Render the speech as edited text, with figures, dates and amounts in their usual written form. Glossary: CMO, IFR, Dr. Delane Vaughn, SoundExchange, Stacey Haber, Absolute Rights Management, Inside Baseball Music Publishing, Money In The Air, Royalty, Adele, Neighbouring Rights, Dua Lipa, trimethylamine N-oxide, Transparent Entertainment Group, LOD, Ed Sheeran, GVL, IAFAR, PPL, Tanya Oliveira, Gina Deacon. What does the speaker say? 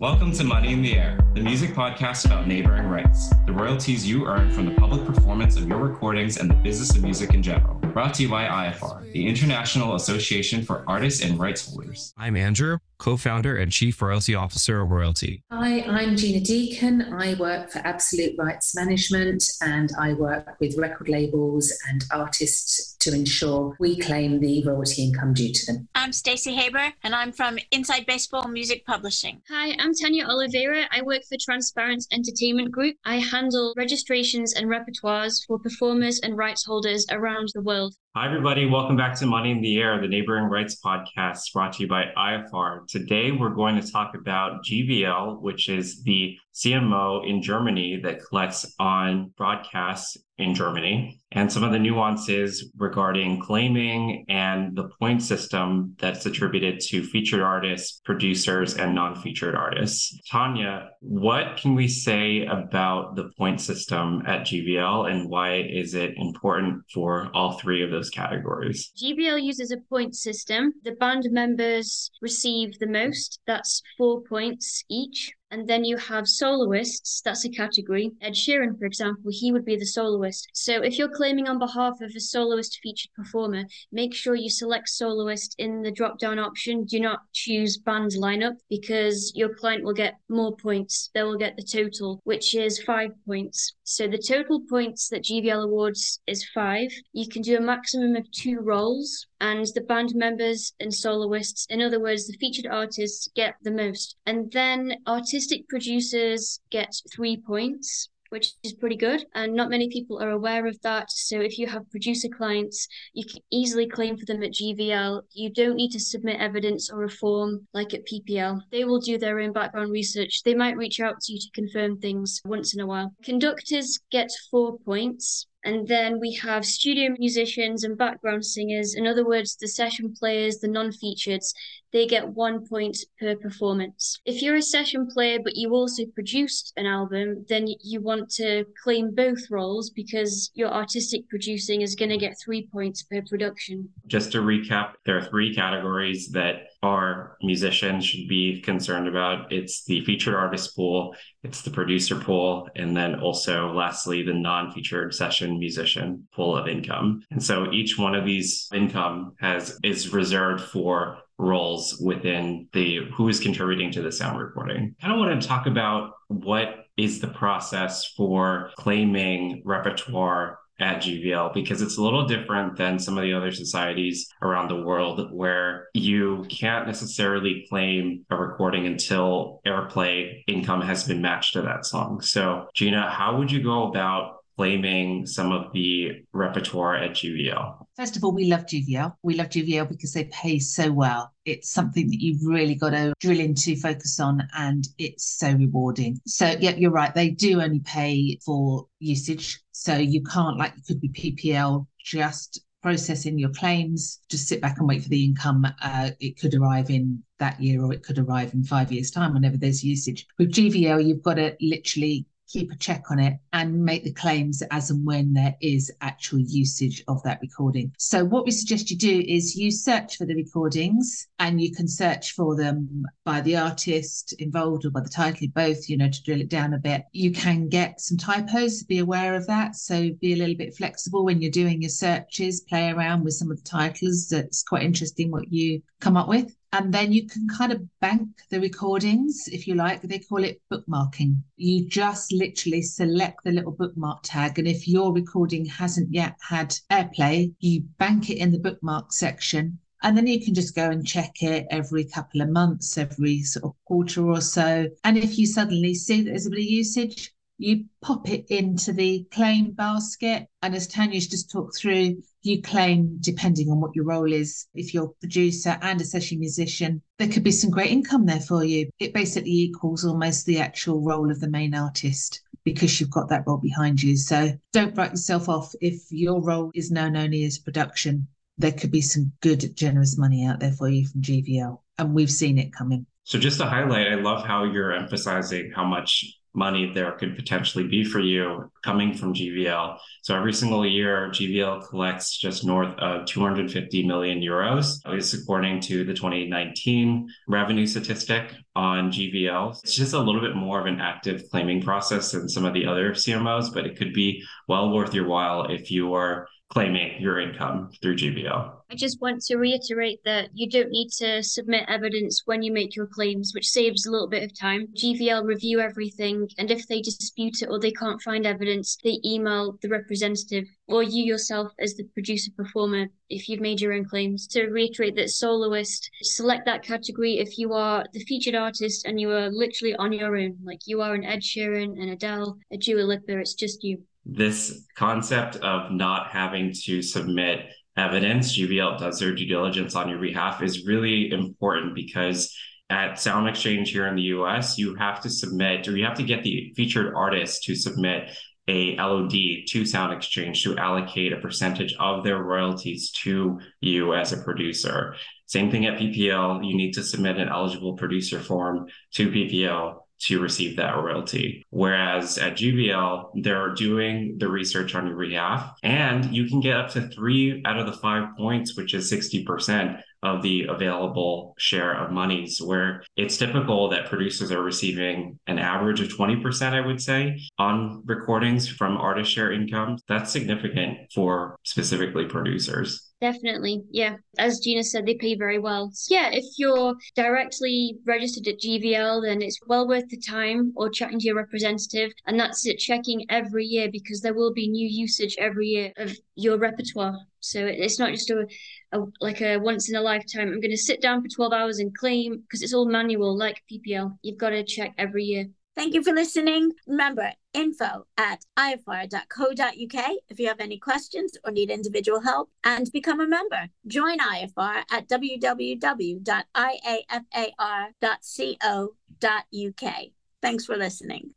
Welcome to Money in the Air, the music podcast about neighboring rights, the royalties you earn from the public performance of your recordings and the business of music in general. Brought to you by IFR, the International Association for Artists and Rights Holders. I'm Andrew, co-founder and chief royalty officer of Royalty. Hi, I'm Gina Deacon. I work for Absolute Rights Management and I work with record labels and artists to ensure we claim the royalty income due to them. I'm Stacey Haber and I'm from Inside Baseball Music Publishing. Hi, I'm Tanya Oliveira. I work for Transparent Entertainment Group. I handle registrations and repertoires for performers and rights holders around the world. Hi, everybody. Welcome back to Money in the Air, the Neighboring Rights Podcast brought to you by IAFAR. Today, we're going to talk about GVL, which is the CMO in Germany that collects on broadcasts in Germany, and some of the nuances regarding claiming and the point system that's attributed to featured artists, producers, and non-featured artists. Tanya, what can we say about the point system at GVL and why is it important for all three of those categories? GVL uses a point system. The band members receive the most. That's 4 points each. And then you have soloists, that's a category. Ed Sheeran, for example, he would be the soloist. So if you're claiming on behalf of a soloist featured performer, make sure you select soloist in the drop-down option. Do not choose band lineup because your client will get more points. They will get the total, which is 5 points. So the total points that GVL awards is 5. You can do a maximum of 2 roles. And the band members and soloists, in other words, the featured artists get the most. And then artistic producers get 3 points, which is pretty good. And not many people are aware of that. So if you have producer clients, you can easily claim for them at GVL. You don't need to submit evidence or a form like at PPL. They will do their own background research. They might reach out to you to confirm things once in a while. Conductors get 4 points. And then we have studio musicians and background singers. In other words, the session players, the non-featureds, they get 1 point per performance. If you're a session player, but you also produced an album, then you want to claim both roles because your artistic producing is going to get 3 points per production. Just to recap, there are 3 categories that our musicians should be concerned about. It's the featured artist pool, it's the producer pool, and then also lastly, the non-featured session musician pool of income. And so each one of these income is reserved for roles within who is contributing to the sound recording. I kind of want to talk about what is the process for claiming repertoire at GVL, because it's a little different than some of the other societies around the world where you can't necessarily claim a recording until airplay income has been matched to that song. So Gina, how would you go about claiming some of the repertoire at GVL? First of all, we love GVL. We love GVL because they pay so well. It's something that you've really got to drill into, focus on, and it's so rewarding. So, yeah, you're right. They do only pay for usage. So you can't, like, you could be PPL, just processing your claims, just sit back and wait for the income. It could arrive in that year or it could arrive in 5 years' time whenever there's usage. With GVL, you've got to literally keep a check on it and make the claims as and when there is actual usage of that recording. So what we suggest you do is you search for the recordings, and you can search for them by the artist involved or by the title, both, to drill it down a bit. You can get some typos, be aware of that. So be a little bit flexible when you're doing your searches, play around with some of the titles. That's quite interesting what you come up with. And then you can kind of bank the recordings, if you like. They call it bookmarking. You just literally select the little bookmark tag. And if your recording hasn't yet had airplay, you bank it in the bookmark section. And then you can just go and check it every couple of months, every sort of quarter or so. And if you suddenly see that there's a bit of usage, you pop it into the claim basket. And as Tanya's just talked through, you claim depending on what your role is. If you're a producer and a session musician, there could be some great income there for you. It basically equals almost the actual role of the main artist because you've got that role behind you. So don't write yourself off. If your role is known only as production, there could be some good, generous money out there for you from GVL. And we've seen it coming. So just to highlight, I love how you're emphasizing how much money there could potentially be for you coming from GVL. So every single year, GVL collects just north of 250 million euros. It's according to the 2019 revenue statistic on GVL. It's just a little bit more of an active claiming process than some of the other CMOs, but it could be well worth your while if you are claiming your income through GVL. I just want to reiterate that you don't need to submit evidence when you make your claims, which saves a little bit of time. GVL review everything, and if they dispute it or they can't find evidence, they email the representative or you yourself as the producer-performer if you've made your own claims. To reiterate that soloist, select that category if you are the featured artist and you are literally on your own, like you are an Ed Sheeran, an Adele, a Dua Lipa, it's just you. This concept of not having to submit evidence, GVL does their due diligence on your behalf, is really important because at SoundExchange here in the US, you have to submit, or you have to get the featured artist to submit a LOD to SoundExchange to allocate a percentage of their royalties to you as a producer. Same thing at PPL, you need to submit an eligible producer form to PPL to receive that royalty. Whereas at GVL, they're doing the research on your behalf, and you can get up to 3 out of the 5 points, which is 60% of the available share of monies, where it's typical that producers are receiving an average of 20%, I would say, on recordings from artist share income. That's significant for specifically producers. Definitely. Yeah. As Gina said, they pay very well. So yeah, if you're directly registered at GVL, then it's well worth the time or chatting to your representative. And that's it, checking every year, because there will be new usage every year of your repertoire. So it's not just a once in a lifetime, I'm going to sit down for 12 hours and claim, because it's all manual like PPL. You've got to check every year. Thank you for listening. Remember, info@ifr.co.uk if you have any questions or need individual help, and become a member. Join IFR at www.iafar.co.uk. Thanks for listening.